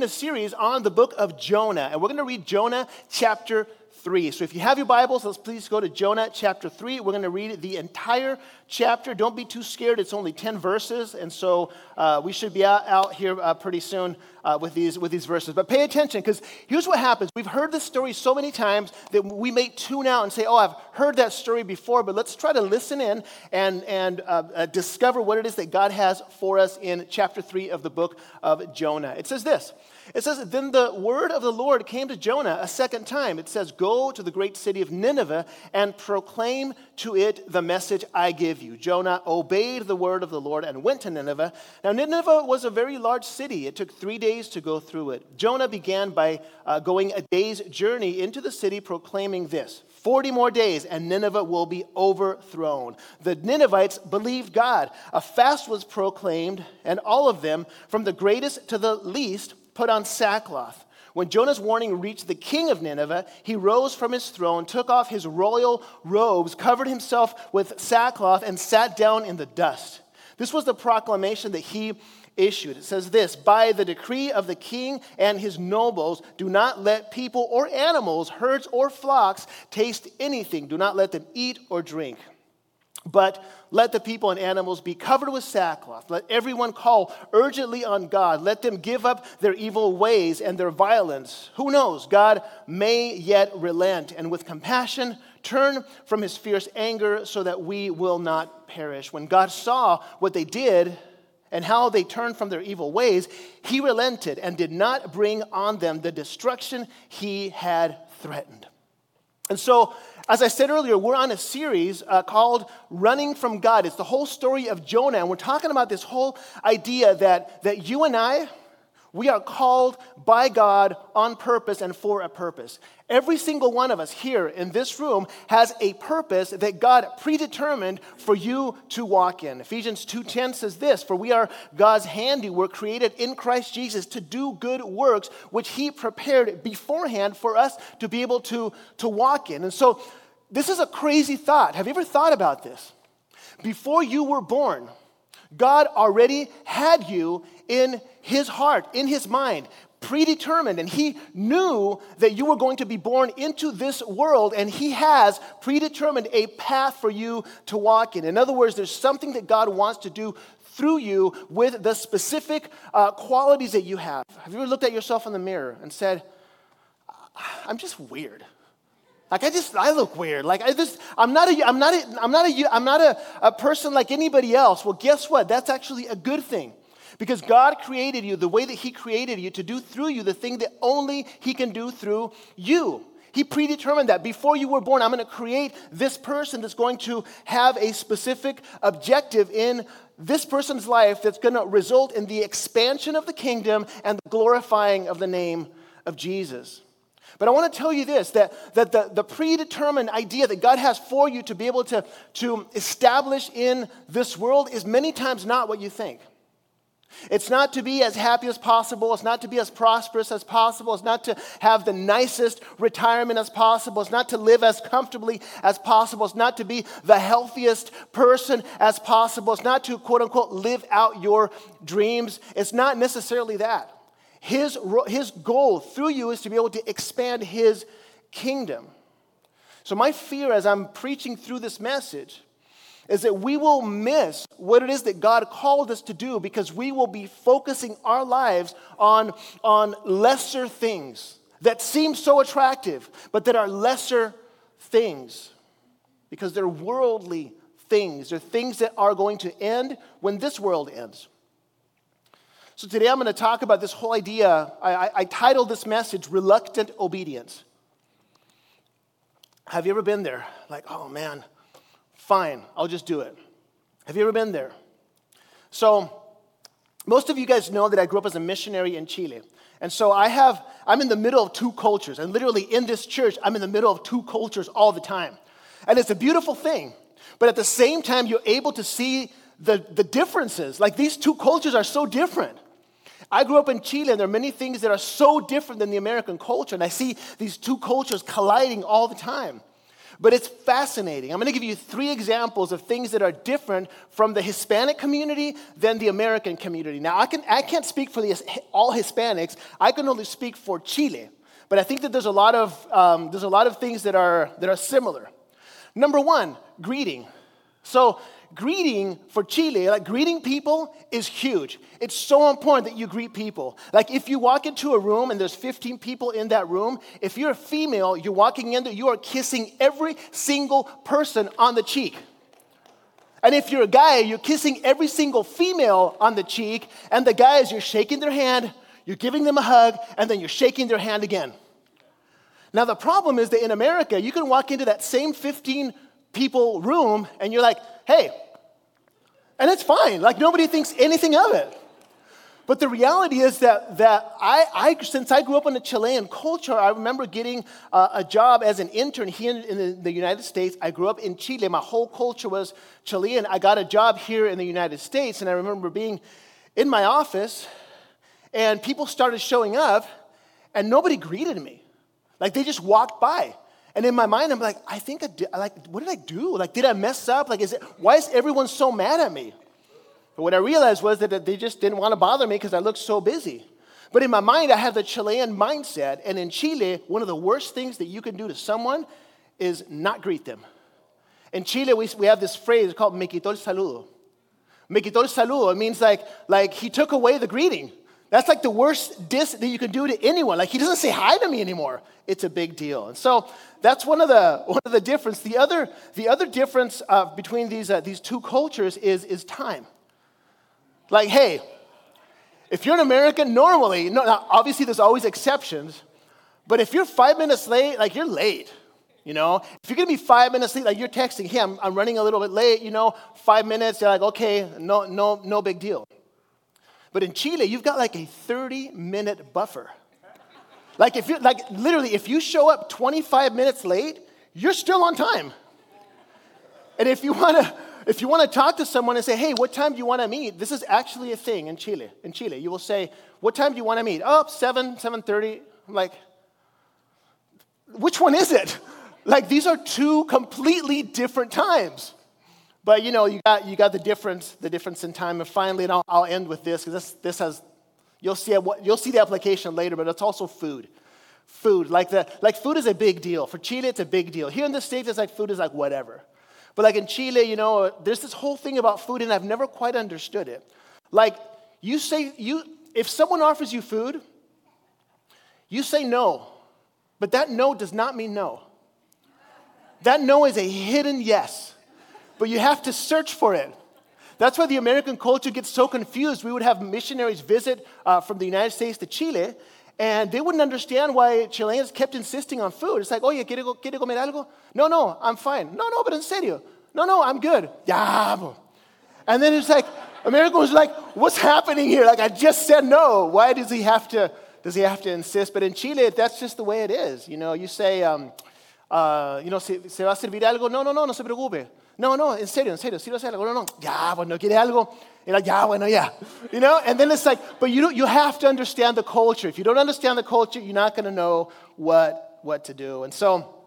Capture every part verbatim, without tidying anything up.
continuing a series on the book of Jonah, and we're going to read Jonah chapter three. So if you have your Bibles, let's please go to Jonah chapter three. We're going to read the entire chapter. Don't be too scared. It's only ten verses, and so uh, we should be out, out here uh, pretty soon uh, with these with these verses. But pay attention, because here's what happens. We've heard this story so many times that we may tune out and say, oh, I've heard that story before, but let's try to listen in and, and uh, uh, discover what it is that God has for us in chapter three of the book of Jonah. It says this. It says, then the word of the Lord came to Jonah a second time. It says, go to the great city of Nineveh and proclaim to it the message I give you. Jonah obeyed the word of the Lord and went to Nineveh. Now, Nineveh was a very large city. It took three days to go through it. Jonah began by uh, going a day's journey into the city, proclaiming this. Forty more days, and Nineveh will be overthrown. The Ninevites believed God. A fast was proclaimed, and all of them, from the greatest to the least, put on sackcloth. When Jonah's warning reached the king of Nineveh, he rose from his throne, took off his royal robes, covered himself with sackcloth, and sat down in the dust. This was the proclamation that he issued. It says this, by the decree of the king and his nobles, do not let people or animals, herds or flocks, taste anything. Do not let them eat or drink. But let the people and animals be covered with sackcloth. Let everyone call urgently on God. Let them give up their evil ways and their violence. Who knows? God may yet relent and with compassion turn from his fierce anger so that we will not perish. When God saw what they did and how they turned from their evil ways, he relented and did not bring on them the destruction he had threatened. And so, as I said earlier, we're on a series uh, called Running from God. It's the whole story of Jonah, and we're talking about this whole idea that, that you and I, we are called by God on purpose and for a purpose. Every single one of us here in this room has a purpose that God predetermined for you to walk in. Ephesians two ten says this, for we are God's handiwork, created in Christ Jesus to do good works, which he prepared beforehand for us to be able to, to walk in. And so this is a crazy thought. Have you ever thought about this? Before you were born, God already had you in his heart, in his mind, predetermined, and he knew that you were going to be born into this world, and he has predetermined a path for you to walk in. In other words, there's something that God wants to do through you with the specific uh, qualities that you have. Have you ever looked at yourself in the mirror and said, I'm just weird? Like, I just, I look weird. Like, I just, I'm not a, I'm not a, I'm not a, I'm not a, a person like anybody else. Well, guess what? That's actually a good thing. Because God created you the way that he created you to do through you the thing that only he can do through you. He predetermined that. Before you were born, I'm going to create this person that's going to have a specific objective in this person's life that's going to result in the expansion of the kingdom and the glorifying of the name of Jesus. But I want to tell you this, that, that the, the predetermined idea that God has for you to be able to, to establish in this world is many times not what you think. It's not to be as happy as possible. It's not to be as prosperous as possible. It's not to have the nicest retirement as possible. It's not to live as comfortably as possible. It's not to be the healthiest person as possible. It's not to, quote unquote, live out your dreams. It's not necessarily that. His, his goal through you is to be able to expand his kingdom. So my fear as I'm preaching through this message is that we will miss what it is that God called us to do because we will be focusing our lives on, on lesser things that seem so attractive, but that are lesser things because they're worldly things. They're things that are going to end when this world ends. So today I'm going to talk about this whole idea. I, I, I titled this message, Reluctant Obedience. Have you ever been there? Like, oh man, fine, I'll just do it. Have you ever been there? So most of you guys know that I grew up as a missionary in Chile. And so I have, I'm in the middle of two cultures. And literally in this church, I'm in the middle of two cultures all the time. And it's a beautiful thing. But at the same time, you're able to see the, the differences. Like these two cultures are so different. I grew up in Chile, and there are many things that are so different than the American culture. And I see these two cultures colliding all the time. But it's fascinating. I'm going to give you three examples of things that are different from the Hispanic community than the American community. Now, I, can, I can't speak for the, all Hispanics. I can only speak for Chile. But I think that there's a lot of um, there's a lot of things that are that are similar. Number one, greeting. So greeting for Chile, like greeting people is huge. It's so important that you greet people. Like if you walk into a room and there's fifteen people in that room, if you're a female, you're walking in there, you are kissing every single person on the cheek. And if you're a guy, you're kissing every single female on the cheek, and the guys, you're shaking their hand, you're giving them a hug, and then you're shaking their hand again. Now the problem is that in America, you can walk into that same fifteen people room, and you're like, hey, and it's fine. Like nobody thinks anything of it. But the reality is that that I, I since I grew up in the Chilean culture, I remember getting uh, a job as an intern here in the, the United States. I grew up in Chile. My whole culture was Chilean. I got a job here in the United States, and I remember being in my office, and people started showing up, and nobody greeted me. Like, they just walked by. And in my mind, I'm like, I think I did, like, what did I do? Like, did I mess up? Like, is it, why is everyone so mad at me? But what I realized was that they just didn't want to bother me because I looked so busy. But in my mind, I had the Chilean mindset. And in Chile, one of the worst things that you can do to someone is not greet them. In Chile, we, we have this phrase called me quitó el saludo. Me quitó el saludo. It means like, like he took away the greeting. That's like the worst diss that you can do to anyone. Like, he doesn't say hi to me anymore. It's a big deal. And so that's one of the one of the difference. The other the other difference uh, between these uh, these two cultures is is time. Like, hey, if you're an American, normally, no, now obviously there's always exceptions, but if you're five minutes late, like you're late. You know, if you're going to be five minutes late, like you're texting, hey, I'm, I'm running a little bit late. You know, five minutes. They're like, okay, no, no, no big deal. But in Chile, you've got like a thirty-minute buffer. Like if you like literally, if you show up twenty-five minutes late, you're still on time. And if you wanna, if you wanna talk to someone and say, "Hey, what time do you wanna meet?" This is actually a thing in Chile. In Chile, you will say, "What time do you wanna meet?" Oh, seven, seven thirty. I'm like, which one is it? Like these are two completely different times. But, you know, you got you got the difference, the difference in time. And finally, and I'll, I'll end with this, because this, this has, you'll see, you'll see the application later, but it's also food. Food, like the like food is a big deal. For Chile, it's a big deal. Here in the States, it's like food is like whatever. But like in Chile, you know, there's this whole thing about food, and I've never quite understood it. Like, you say, you if someone offers you food, you say no. But that no does not mean no. That no is a hidden yes. But you have to search for it. That's why the American culture gets so confused. We would have missionaries visit uh, from the United States to Chile, and they wouldn't understand why Chileans kept insisting on food. It's like, oye, ¿quiere, quiere comer algo? No, no, I'm fine. No, no, but en serio. No, no, I'm good. Yeah. And then it's like, Americans was like, what's happening here? Like, I just said no. Why does he have to, does he have to insist? But in Chile, that's just the way it is. You know, you say, um, uh, you know, ¿se, se va a servir algo? No, no, no, no se preocupe. No, no, en serio, en serio, si lo hace algo, no, no, ya, bueno, quiere algo, y like, ya, bueno, ya, you know, and then it's like, but you you have to understand the culture. If you don't understand the culture, you're not going to know what what to do, and so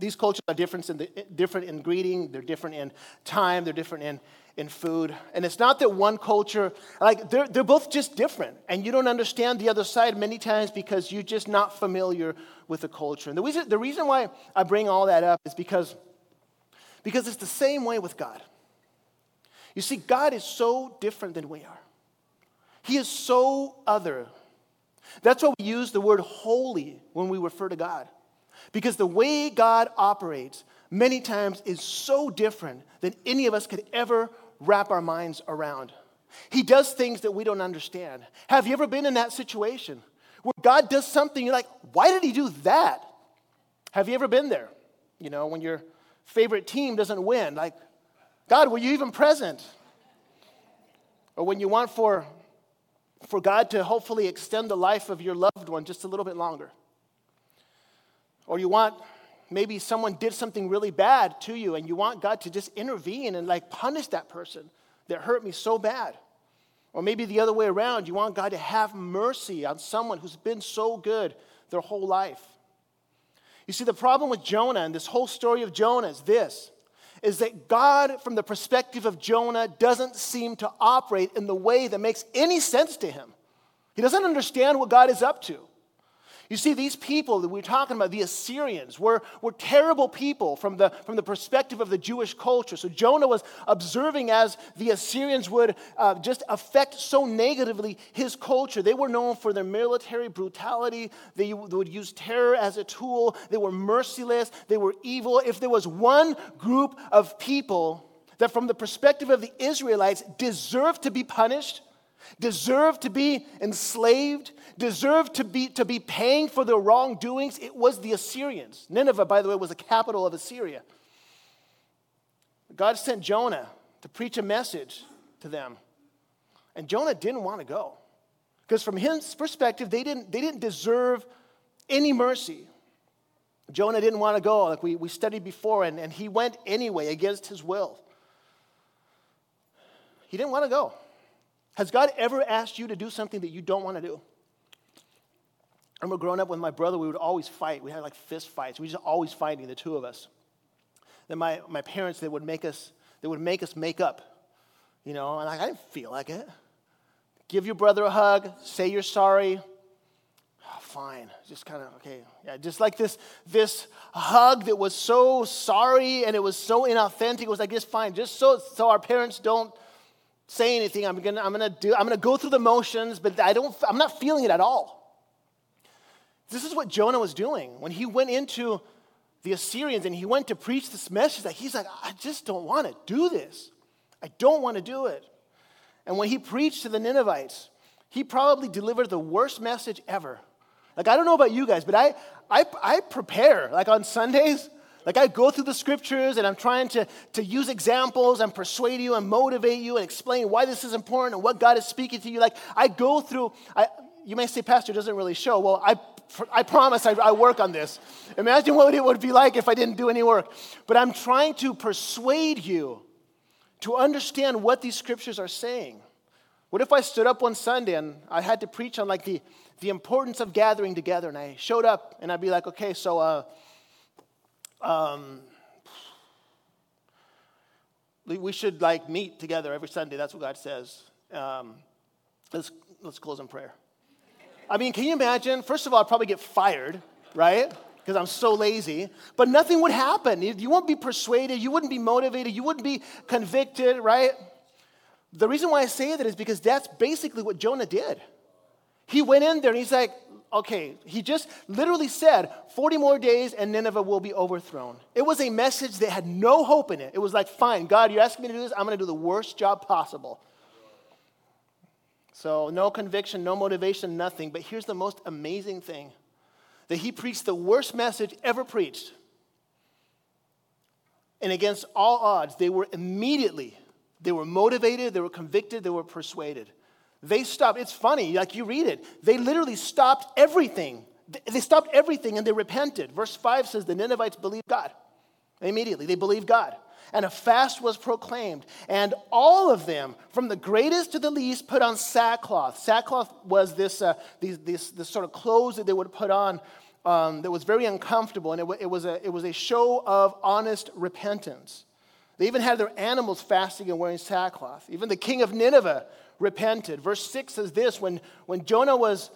these cultures are different in, the, different in greeting, they're different in time, they're different in, in food, and it's not that one culture, like, they're, they're both just different, and you don't understand the other side many times because you're just not familiar with the culture, and the reason, the reason why I bring all that up is because Because it's the same way with God. You see, God is so different than we are. He is so other. That's why we use the word holy when we refer to God. Because the way God operates many times is so different than any of us could ever wrap our minds around. He does things that we don't understand. Have you ever been in that situation where God does something, you're like, why did he do that? Have you ever been there? You know, when you're favorite team doesn't win. Like, God, were you even present? Or when you want for, for God to hopefully extend the life of your loved one just a little bit longer. Or you want, maybe someone did something really bad to you and you want God to just intervene and like punish that person that hurt me so bad. Or maybe the other way around, you want God to have mercy on someone who's been so good their whole life. You see, the problem with Jonah and this whole story of Jonah is this, is that God, from the perspective of Jonah, doesn't seem to operate in the way that makes any sense to him. He doesn't understand what God is up to. You see, these people that we're talking about, the Assyrians, were, were terrible people from the, from the perspective of the Jewish culture. So Jonah was observing as the Assyrians would uh, just affect so negatively his culture. They were known for their military brutality. They, they would use terror as a tool. They were merciless. They were evil. If there was one group of people that from the perspective of the Israelites deserved to be punished, deserve to be enslaved, deserve to be to be paying for their wrongdoings, it was the Assyrians. Nineveh, by the way, was the capital of Assyria. God sent Jonah to preach a message to them. And Jonah didn't want to go. Because from his perspective, they didn't, they didn't deserve any mercy. Jonah didn't want to go, like we, we studied before, and, and he went anyway against his will. He didn't want to go. Has God ever asked you to do something that you don't want to do? I remember growing up with my brother, we would always fight. We had like fist fights. We were just always fighting, the two of us. Then my, my parents, they would make us, they would make us make up, you know, and I, I didn't feel like it. Give your brother a hug, say you're sorry. Oh, fine, just kind of, okay. Yeah, just like this, this hug that was so sorry and it was so inauthentic. It was like, just fine, just so, so our parents don't say anything. I'm gonna, I'm gonna do. I'm gonna go through the motions, but I don't. I'm not feeling it at all. This is what Jonah was doing when he went into the Assyrians and he went to preach this message. That he's like, I just don't want to do this. I don't want to do it. And when he preached to the Ninevites, he probably delivered the worst message ever. Like, I don't know about you guys, but I, I, I prepare like on Sundays. Like, I go through the scriptures and I'm trying to, to use examples and persuade you and motivate you and explain why this is important and what God is speaking to you. Like, I go through, I, you may say, Pastor, it doesn't really show. Well, I I promise I, I work on this. Imagine what it would be like if I didn't do any work. But I'm trying to persuade you to understand what these scriptures are saying. What if I stood up one Sunday and I had to preach on, like, the, the importance of gathering together, and I showed up and I'd be like, okay, so, uh, Um, we should, like, meet together every Sunday. That's what God says. Um, let's let's close in prayer. I mean, can you imagine? First of all, I'd probably get fired, right? Because I'm so lazy. But nothing would happen. You, you won't be persuaded. You wouldn't be motivated. You wouldn't be convicted, right? The reason why I say that is because that's basically what Jonah did. He went in there and he's like, okay, he just literally said, forty more days and Nineveh will be overthrown. It was a message that had no hope in it. It was like, fine, God, you're asking me to do this. I'm going to do the worst job possible. So no conviction, no motivation, nothing. But here's the most amazing thing, that he preached the worst message ever preached. And against all odds, they were immediately, they were motivated, they were convicted, they were persuaded. They stopped. It's funny, like, you read it. They literally stopped everything. They stopped everything and they repented. Verse five says the Ninevites believed God. Immediately, they believed God. And a fast was proclaimed. And all of them, from the greatest to the least, put on sackcloth. Sackcloth was this uh, these, this, this sort of clothes that they would put on um, that was very uncomfortable. And it, it, was a, it was a show of honest repentance. They even had their animals fasting and wearing sackcloth. Even the king of Nineveh repented. Verse six says this, when, when Jonah was,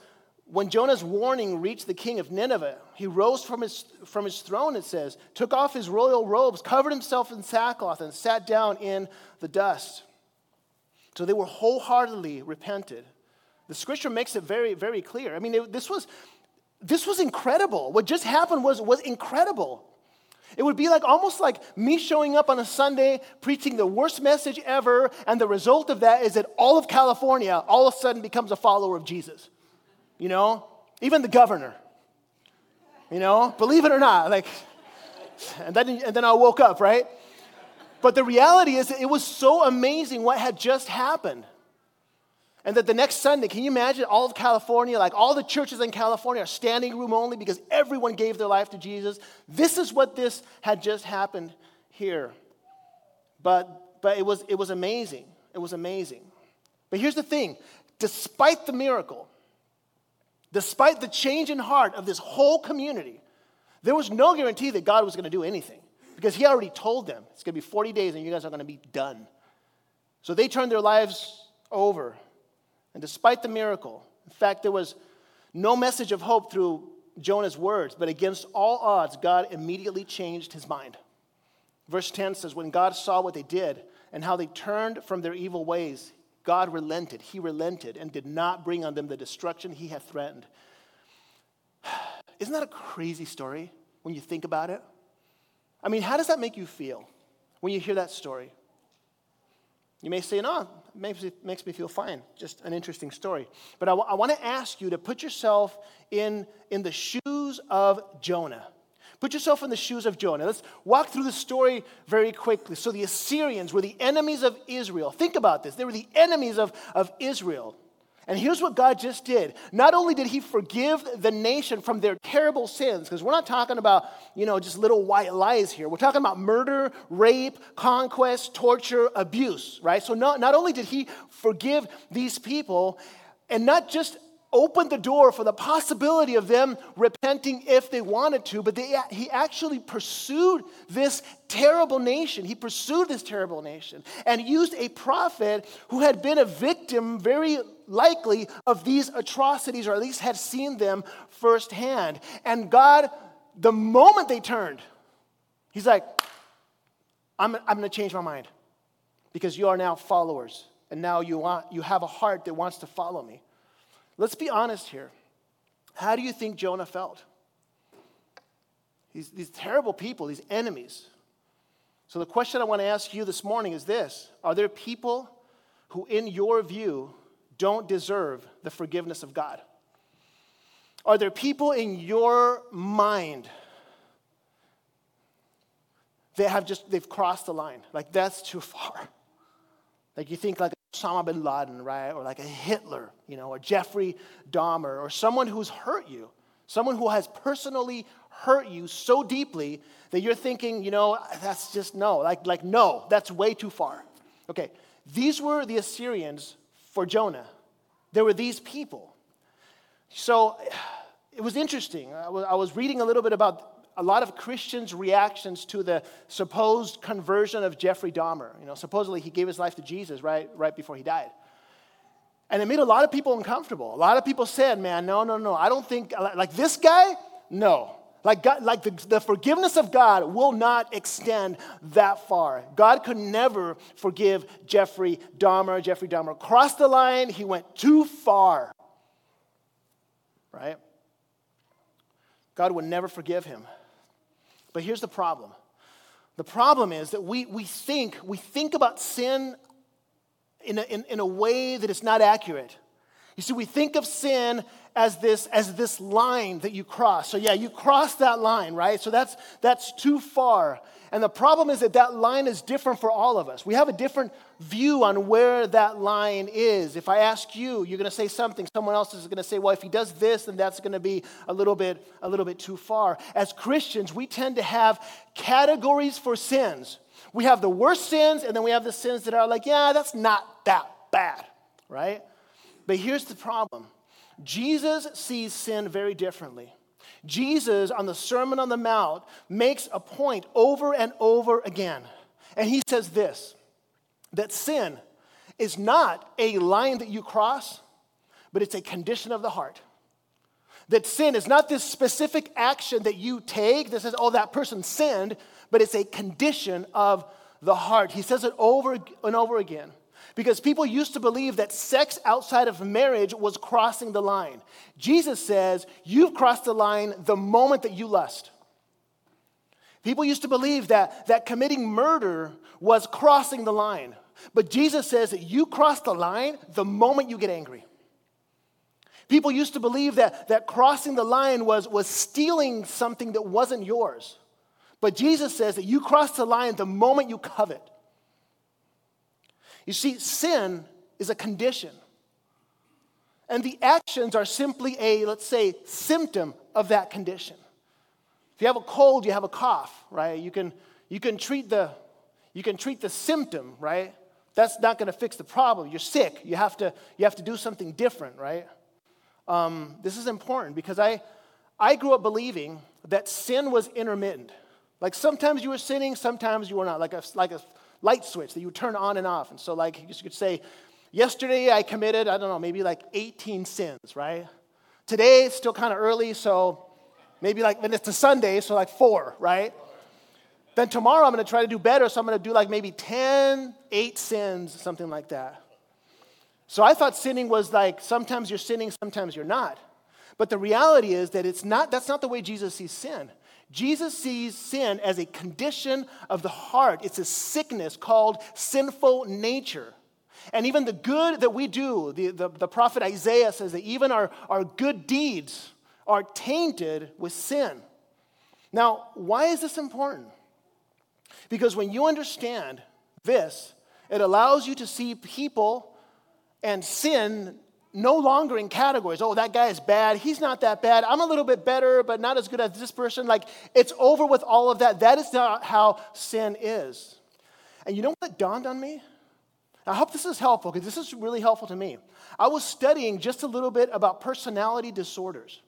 when Jonah's warning reached the king of Nineveh, he rose from his, from his throne, it says, took off his royal robes, covered himself in sackcloth, and sat down in the dust. So they were wholeheartedly repented. The scripture makes it very, very clear. I mean, it, this was, this was incredible. What just happened was, was incredible. It would be like almost like me showing up on a Sunday preaching the worst message ever, and the result of that is that all of California all of a sudden becomes a follower of Jesus. You know? Even the governor. You know? Believe it or not. Like, and then, and then I woke up, right? But the reality is that it was so amazing what had just happened. And that the next Sunday, can you imagine all of California, like all the churches in California are standing room only because everyone gave their life to Jesus. This is what this had just happened here. But but it was it was amazing. It was amazing. But here's the thing. Despite the miracle, despite the change in heart of this whole community, There was no guarantee that God was going to do anything because he already told them it's going to be forty days and you guys are going to be done. So they turned their lives over. And despite the miracle, in fact, there was no message of hope through Jonah's words, but against all odds, God immediately changed his mind. Verse ten says, when God saw what they did and how they turned from their evil ways, God relented. He relented and did not bring on them the destruction he had threatened. Isn't that a crazy story when you think about it? I mean, how does that make you feel when you hear that story? You may say, no, it makes, it makes me feel fine. Just an interesting story. But I, w- I want to ask you to put yourself in, in the shoes of Jonah. Put yourself in the shoes of Jonah. Let's walk through the story very quickly. So the Assyrians were the enemies of Israel. Think about this. They were the enemies of, of Israel. And here's what God just did. Not only did he forgive the nation from their terrible sins, because we're not talking about, you know, just little white lies here. We're talking about murder, rape, conquest, torture, abuse, right? So not, not only did he forgive these people and not just open the door for the possibility of them repenting if they wanted to, but they, he actually pursued this terrible nation. He pursued this terrible nation and used a prophet who had been a victim very likely of these atrocities, or at least had seen them firsthand. And God, the moment they turned, he's like, I'm, I'm going to change my mind because you are now followers and now you want, you have a heart that wants to follow me. Let's be honest here. How do you think Jonah felt? These, these terrible people, these enemies. So the question I want to ask you this morning is this. Are there people who, in your view, don't deserve the forgiveness of God? Are there people in your mind that have just, they've crossed the line? Like, that's too far. Like, you think like Osama bin Laden, right? Or like a Hitler, you know, or Jeffrey Dahmer, or someone who's hurt you, someone who has personally hurt you so deeply that you're thinking, you know, that's just no, like, like no, that's way too far. Okay, these were the Assyrians for Jonah. There were these people. So it was interesting. I was, I was reading a little bit about a lot of Christians' reactions to the supposed conversion of Jeffrey Dahmer. You know, supposedly he gave his life to Jesus right, right before he died. And it made a lot of people uncomfortable. A lot of people said, man, no, no, no, I don't think, like this guy, no. Like, God, like the, the forgiveness of God will not extend that far. God could never forgive Jeffrey Dahmer. Jeffrey Dahmer crossed the line. He went too far, right? God would never forgive him. But here's the problem. The problem is that we we think we think about sin in a, in, in a way that is not accurate. You see, we think of sin as this as this line that you cross. So yeah, you cross that line, right? So that's that's too far. And the problem is that that line is different for all of us. We have a different view on where that line is. If I ask you, you're going to say something. Someone else is going to say, well, if he does this, then that's going to be a little bit, a little bit too far. As Christians, we tend to have categories for sins. We have the worst sins, and then we have the sins that are like, yeah, that's not that bad, right? But here's the problem. Jesus sees sin very differently. Jesus, on the Sermon on the Mount, makes a point over and over again. And he says this, that sin is not a line that you cross, but it's a condition of the heart. That sin is not this specific action that you take that says, oh, that person sinned, but it's a condition of the heart. He says it over and over again. Because people used to believe that sex outside of marriage was crossing the line. Jesus says, you've crossed the line the moment that you lust. People used to believe that, that committing murder was crossing the line. But Jesus says that you cross the line the moment you get angry. People used to believe that, that crossing the line was, was stealing something that wasn't yours. But Jesus says that you cross the line the moment you covet. You see, sin is a condition. And the actions are simply a, let's say, symptom of that condition. If you have a cold, you have a cough, right? You can you can treat the you can treat the symptom, right? That's not going to fix the problem. You're sick. You have to you have to do something different, right? Um, this is important because I I grew up believing that sin was intermittent. Like sometimes you were sinning, sometimes you were not. Like a like a light switch that you would turn on and off. And so like you could say, yesterday I committed, I don't know, maybe like eighteen sins, right? Today it's still kind of early, so maybe like, and it's a Sunday, so like four, right? Then tomorrow I'm going to try to do better, so I'm going to do like maybe ten, eight sins, something like that. So I thought sinning was like sometimes you're sinning, sometimes you're not. But the reality is that it's not, that's not the way Jesus sees sin. Jesus sees sin as a condition of the heart. It's a sickness called sinful nature. And even the good that we do, the, the, the prophet Isaiah says that even our, our good deeds are tainted with sin. Now, why is this important? Because when you understand this, it allows you to see people and sin no longer in categories. Oh, that guy is bad. He's not that bad. I'm a little bit better, but not as good as this person. Like, it's over with all of that. That is not how sin is. And you know what dawned on me? I hope this is helpful, because this is really helpful to me. I was studying just a little bit about personality disorders.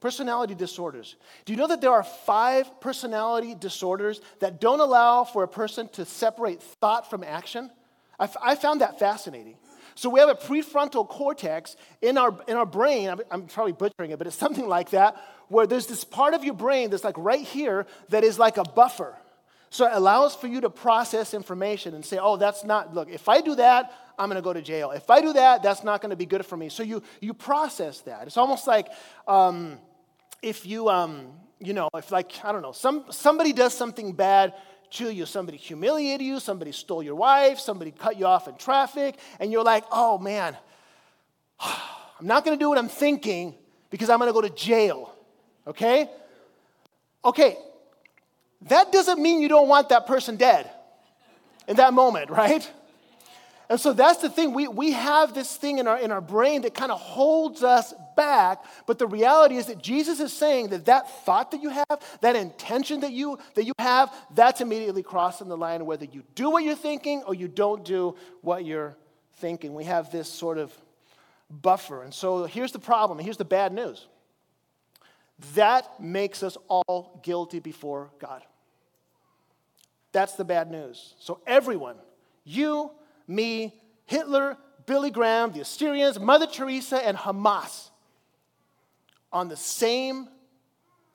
Personality disorders. Do you know that there are five personality disorders that don't allow for a person to separate thought from action? I, f- I found that fascinating. So we have a prefrontal cortex in our in our brain, I'm, I'm probably butchering it, but it's something like that, where there's this part of your brain that's like right here that is like a buffer. So it allows for you to process information and say, oh, that's not, look, if I do that, I'm going to go to jail. If I do that, that's not going to be good for me. So you you process that. It's almost like um, if you, um, you know, if like, I don't know, some somebody does something bad to you, somebody humiliated you, somebody stole your wife, somebody cut you off in traffic, and you're like, oh man, I'm not going to do what I'm thinking because I'm going to go to jail, okay? Okay, that doesn't mean you don't want that person dead in that moment, right? And so that's the thing, we we have this thing in our in our brain that kind of holds us back, but the reality is that Jesus is saying that that thought that you have, that intention that you that you have, that's immediately crossing the line, whether you do what you're thinking or you don't do what you're thinking. We have this sort of buffer. And so here's the problem, and here's the bad news. That makes us all guilty before God. That's the bad news. So everyone, you, me, Hitler, Billy Graham, the Assyrians, Mother Teresa, and Hamas on the same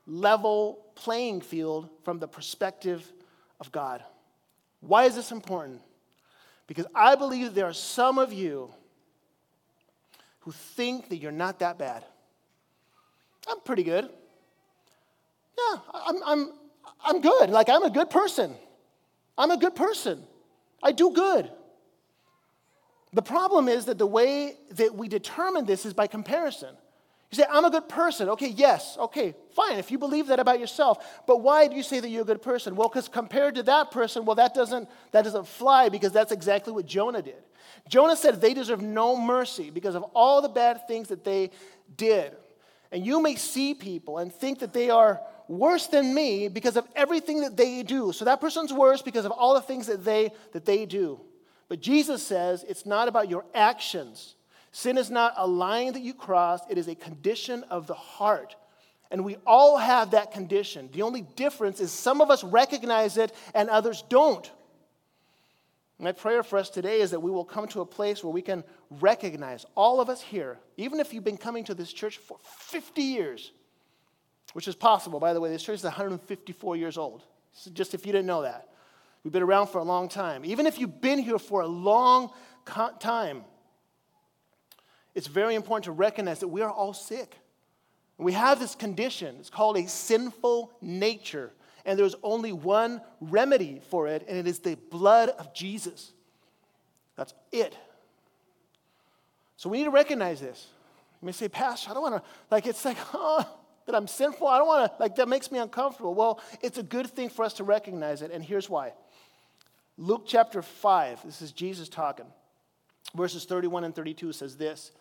level playing field from the perspective of God. Why is this important? Because I believe there are some of you who think that you're not that bad. I'm pretty good. Yeah, I'm I'm I'm good. Like, I'm a good person. I'm a good person. I do good. The problem is that the way that we determine this is by comparison. You say, I'm a good person. Okay, yes. Okay, fine. If you believe that about yourself, but why do you say that you're a good person? Well, because compared to that person, well, that doesn't that doesn't fly, because that's exactly what Jonah did. Jonah said they deserve no mercy because of all the bad things that they did. And you may see people and think that they are worse than me because of everything that they do. So that person's worse because of all the things that they that they do. But Jesus says it's not about your actions. Sin is not a line that you cross. It is a condition of the heart. And we all have that condition. The only difference is some of us recognize it and others don't. My prayer for us today is that we will come to a place where we can recognize, all of us here, even if you've been coming to this church for fifty years, which is possible, by the way. This church is one hundred fifty-four years old. So just if you didn't know that. We've been around for a long time. Even if you've been here for a long co- time, it's very important to recognize that we are all sick. We have this condition. It's called a sinful nature. And there's only one remedy for it, and it is the blood of Jesus. That's it. So we need to recognize this. You may say, Pastor, I don't want to, like, it's like, oh, that I'm sinful. I don't want to, like, that makes me uncomfortable. Well, it's a good thing for us to recognize it, and here's why. Luke chapter five, this is Jesus talking, verses thirty-one and thirty-two says this.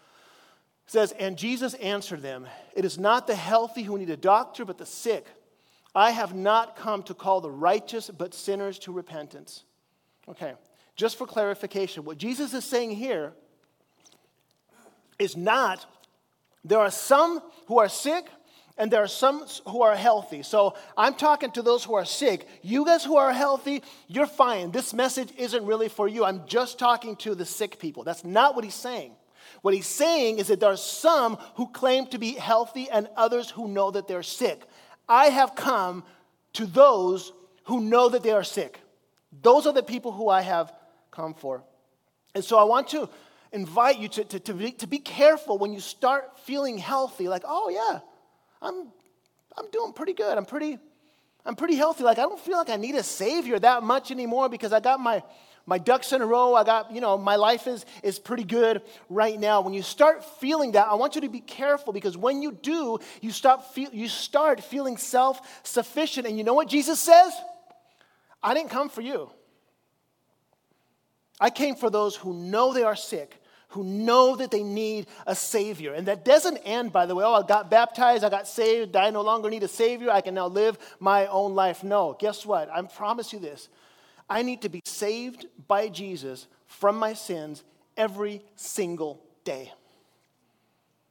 It says, and Jesus answered them, it is not the healthy who need a doctor, but the sick. I have not come to call the righteous, but sinners to repentance. Okay, just for clarification, what Jesus is saying here is not, there are some who are sick, and there are some who are healthy. So I'm talking to those who are sick. You guys who are healthy, you're fine. This message isn't really for you. I'm just talking to the sick people. That's not what he's saying. What he's saying is that there are some who claim to be healthy and others who know that they're sick. I have come to those who know that they are sick. Those are the people who I have come for. And so I want to invite you to, to, to, be, to be careful when you start feeling healthy, like, oh yeah, I'm I'm doing pretty good. I'm pretty, I'm pretty healthy. Like I don't feel like I need a savior that much anymore because I got my my ducks in a row. I got, you know, my life is is pretty good right now. When you start feeling that, I want you to be careful because when you do, you stop feel you start feeling self-sufficient. And you know what Jesus says? I didn't come for you. I came for those who know they are sick, who know that they need a savior. And that doesn't end, by the way, oh, I got baptized, I got saved, I no longer need a savior, I can now live my own life. No, guess what? I promise you this. I need to be saved by Jesus from my sins every single day.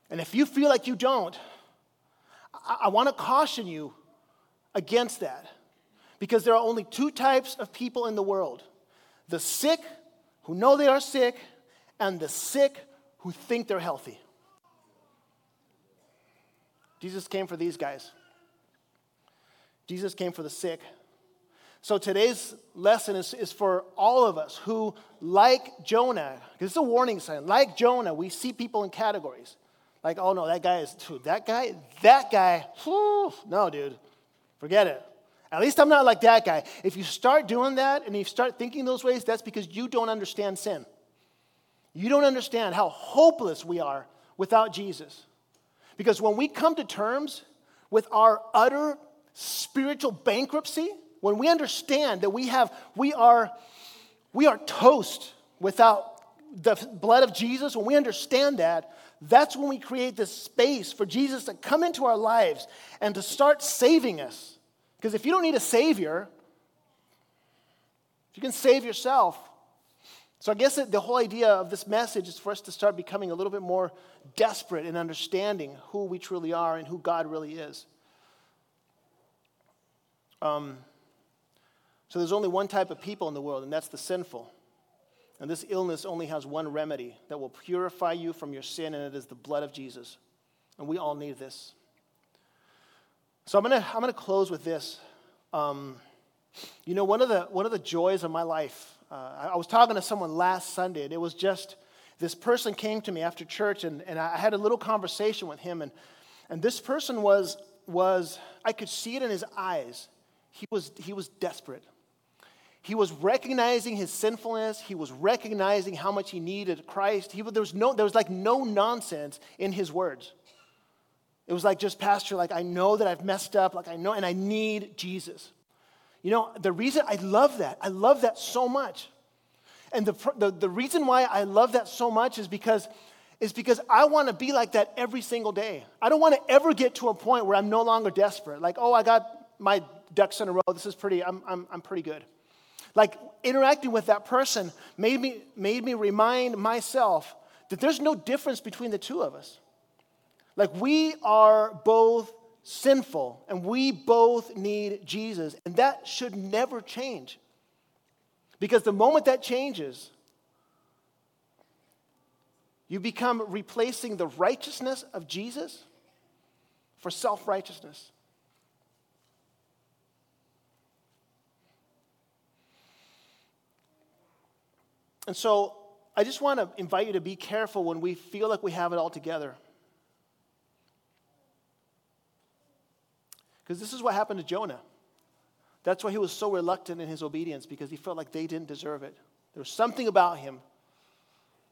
And if you feel like you don't, I, I want to caution you against that. Because there are only two types of people in the world. The sick who know they are sick and the sick who think they're healthy. Jesus came for these guys. Jesus came for the sick. So today's lesson is, is for all of us who, like Jonah, because it's a warning sign, like Jonah, we see people in categories. Like, oh no, that guy is, dude, that guy, that guy, whew, no dude, forget it. At least I'm not like that guy. If you start doing that and you start thinking those ways, that's because you don't understand sin. You don't understand how hopeless we are without Jesus. Because when we come to terms with our utter spiritual bankruptcy, when we understand that we have, we are, we are toast without the blood of Jesus, when we understand that, that's when we create this space for Jesus to come into our lives and to start saving us. Because if you don't need a savior, if you can save yourself. So I guess that the whole idea of this message is for us to start becoming a little bit more desperate in understanding who we truly are and who God really is. Um, so there's only one type of people in the world, and that's the sinful. And this illness only has one remedy that will purify you from your sin, and it is the blood of Jesus. And we all need this. So I'm gonna I'm gonna close with this. Um, you know, one of the one of the joys of my life. Uh, I, I was talking to someone last Sunday, and it was just this person came to me after church, and, and I had a little conversation with him, and and this person was was I could see it in his eyes. He was he was desperate. He was recognizing his sinfulness. He was recognizing how much he needed Christ. He there was no there was like no nonsense in his words. It was like, just, Pastor, like, I know that I've messed up, like, I know, and I need Jesus. You know, the reason I love that, I love that so much. And the the, the reason why I love that so much is because, is because I want to be like that every single day. I don't want to ever get to a point where I'm no longer desperate. Like, oh, I got my ducks in a row. This is pretty, I'm I'm I'm pretty good. Like, interacting with that person made me made me remind myself that there's no difference between the two of us. Like, we are both sinful, and we both need Jesus, and that should never change. Because the moment that changes, you become replacing the righteousness of Jesus for self-righteousness. And so, I just want to invite you to be careful when we feel like we have it all together. Because this is what happened to Jonah. That's why he was so reluctant in his obedience, because he felt like they didn't deserve it. There was something about him,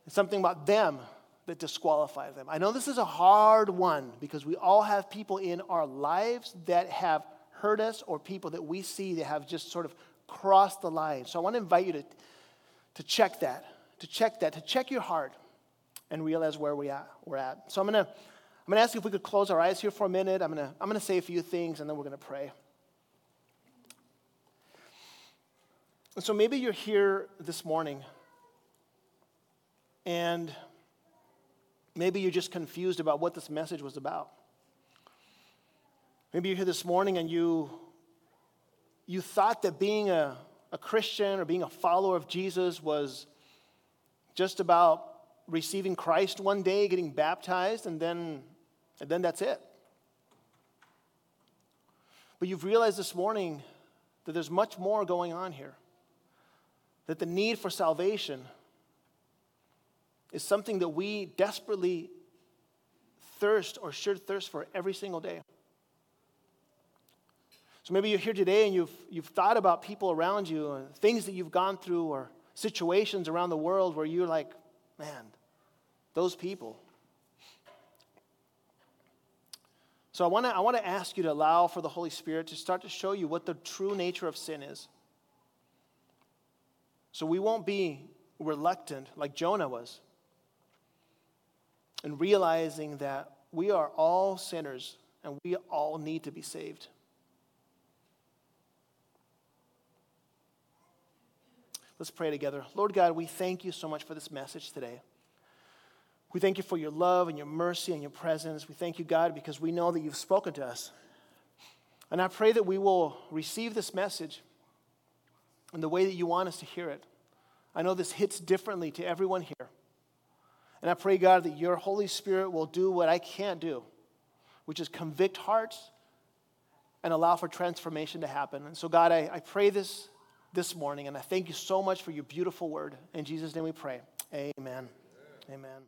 something about them that disqualified them. I know this is a hard one, because we all have people in our lives that have hurt us, or people that we see that have just sort of crossed the line. So I want to invite you to, to check that, to check that, to check your heart and realize where we are, we're at. So I'm going to I'm going to ask you if we could close our eyes here for a minute. I'm going to I'm going to say a few things, and then we're going to pray. And so maybe you're here this morning, and maybe you're just confused about what this message was about. Maybe you're here this morning and you you thought that being a, a Christian or being a follower of Jesus was just about receiving Christ one day, getting baptized, and then and then that's it. But you've realized this morning that there's much more going on here. That the need for salvation is something that we desperately thirst or should thirst for every single day. So maybe you're here today and you've you've thought about people around you and things that you've gone through or situations around the world where you're like, man, those people. So I want to I want to ask you to allow for the Holy Spirit to start to show you what the true nature of sin is. So we won't be reluctant like Jonah was in realizing that we are all sinners and we all need to be saved. Let's pray together. Lord God, we thank you so much for this message today. We thank you for your love and your mercy and your presence. We thank you, God, because we know that you've spoken to us. And I pray that we will receive this message in the way that you want us to hear it. I know this hits differently to everyone here. And I pray, God, that your Holy Spirit will do what I can't do, which is convict hearts and allow for transformation to happen. And so, God, I, I pray this this morning, and I thank you so much for your beautiful word. In Jesus' name we pray. Amen. Amen. Amen.